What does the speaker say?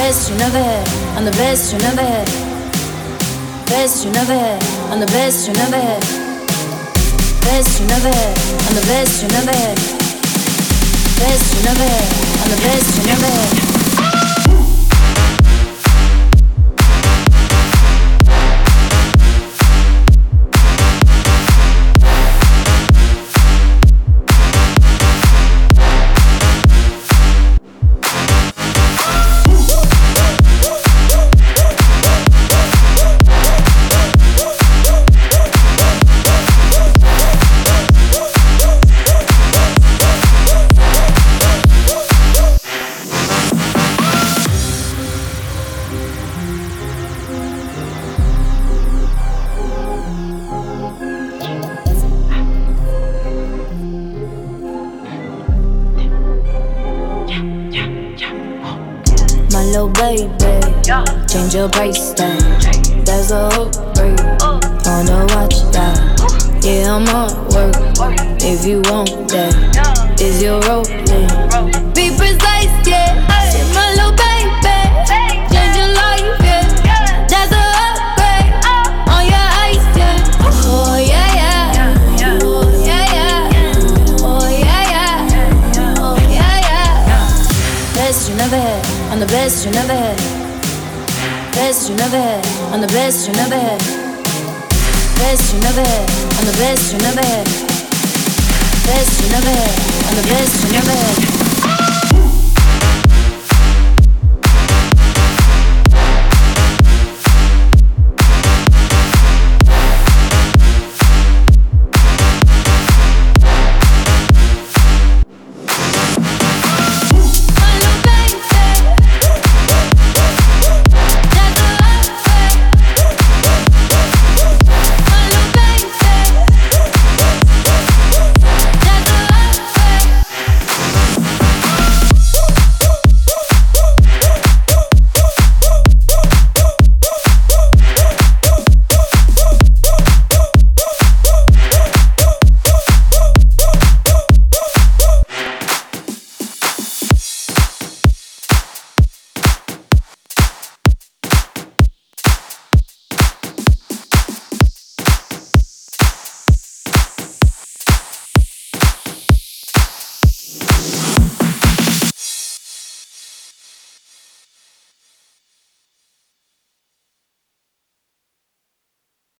version of it, on the version of it, version of it, on the version of it, version of it, on the version of it, version of it, on the version of it. Little baby, change your price tag. There's a hook break on the watch that. Yeah, I'm on work. If you want that, is your rope link? Be precise, yeah. Shit, my little baby, change your life, yeah. That's a upgrade on your ice, yeah. Oh yeah, yeah. Oh yeah, yeah. Oh yeah, yeah. Oh yeah, yeah. Best you never had. On the best you never had, best you never had, on the best you never had, best you never had, on the best you never had, best you never had, on the best you never had.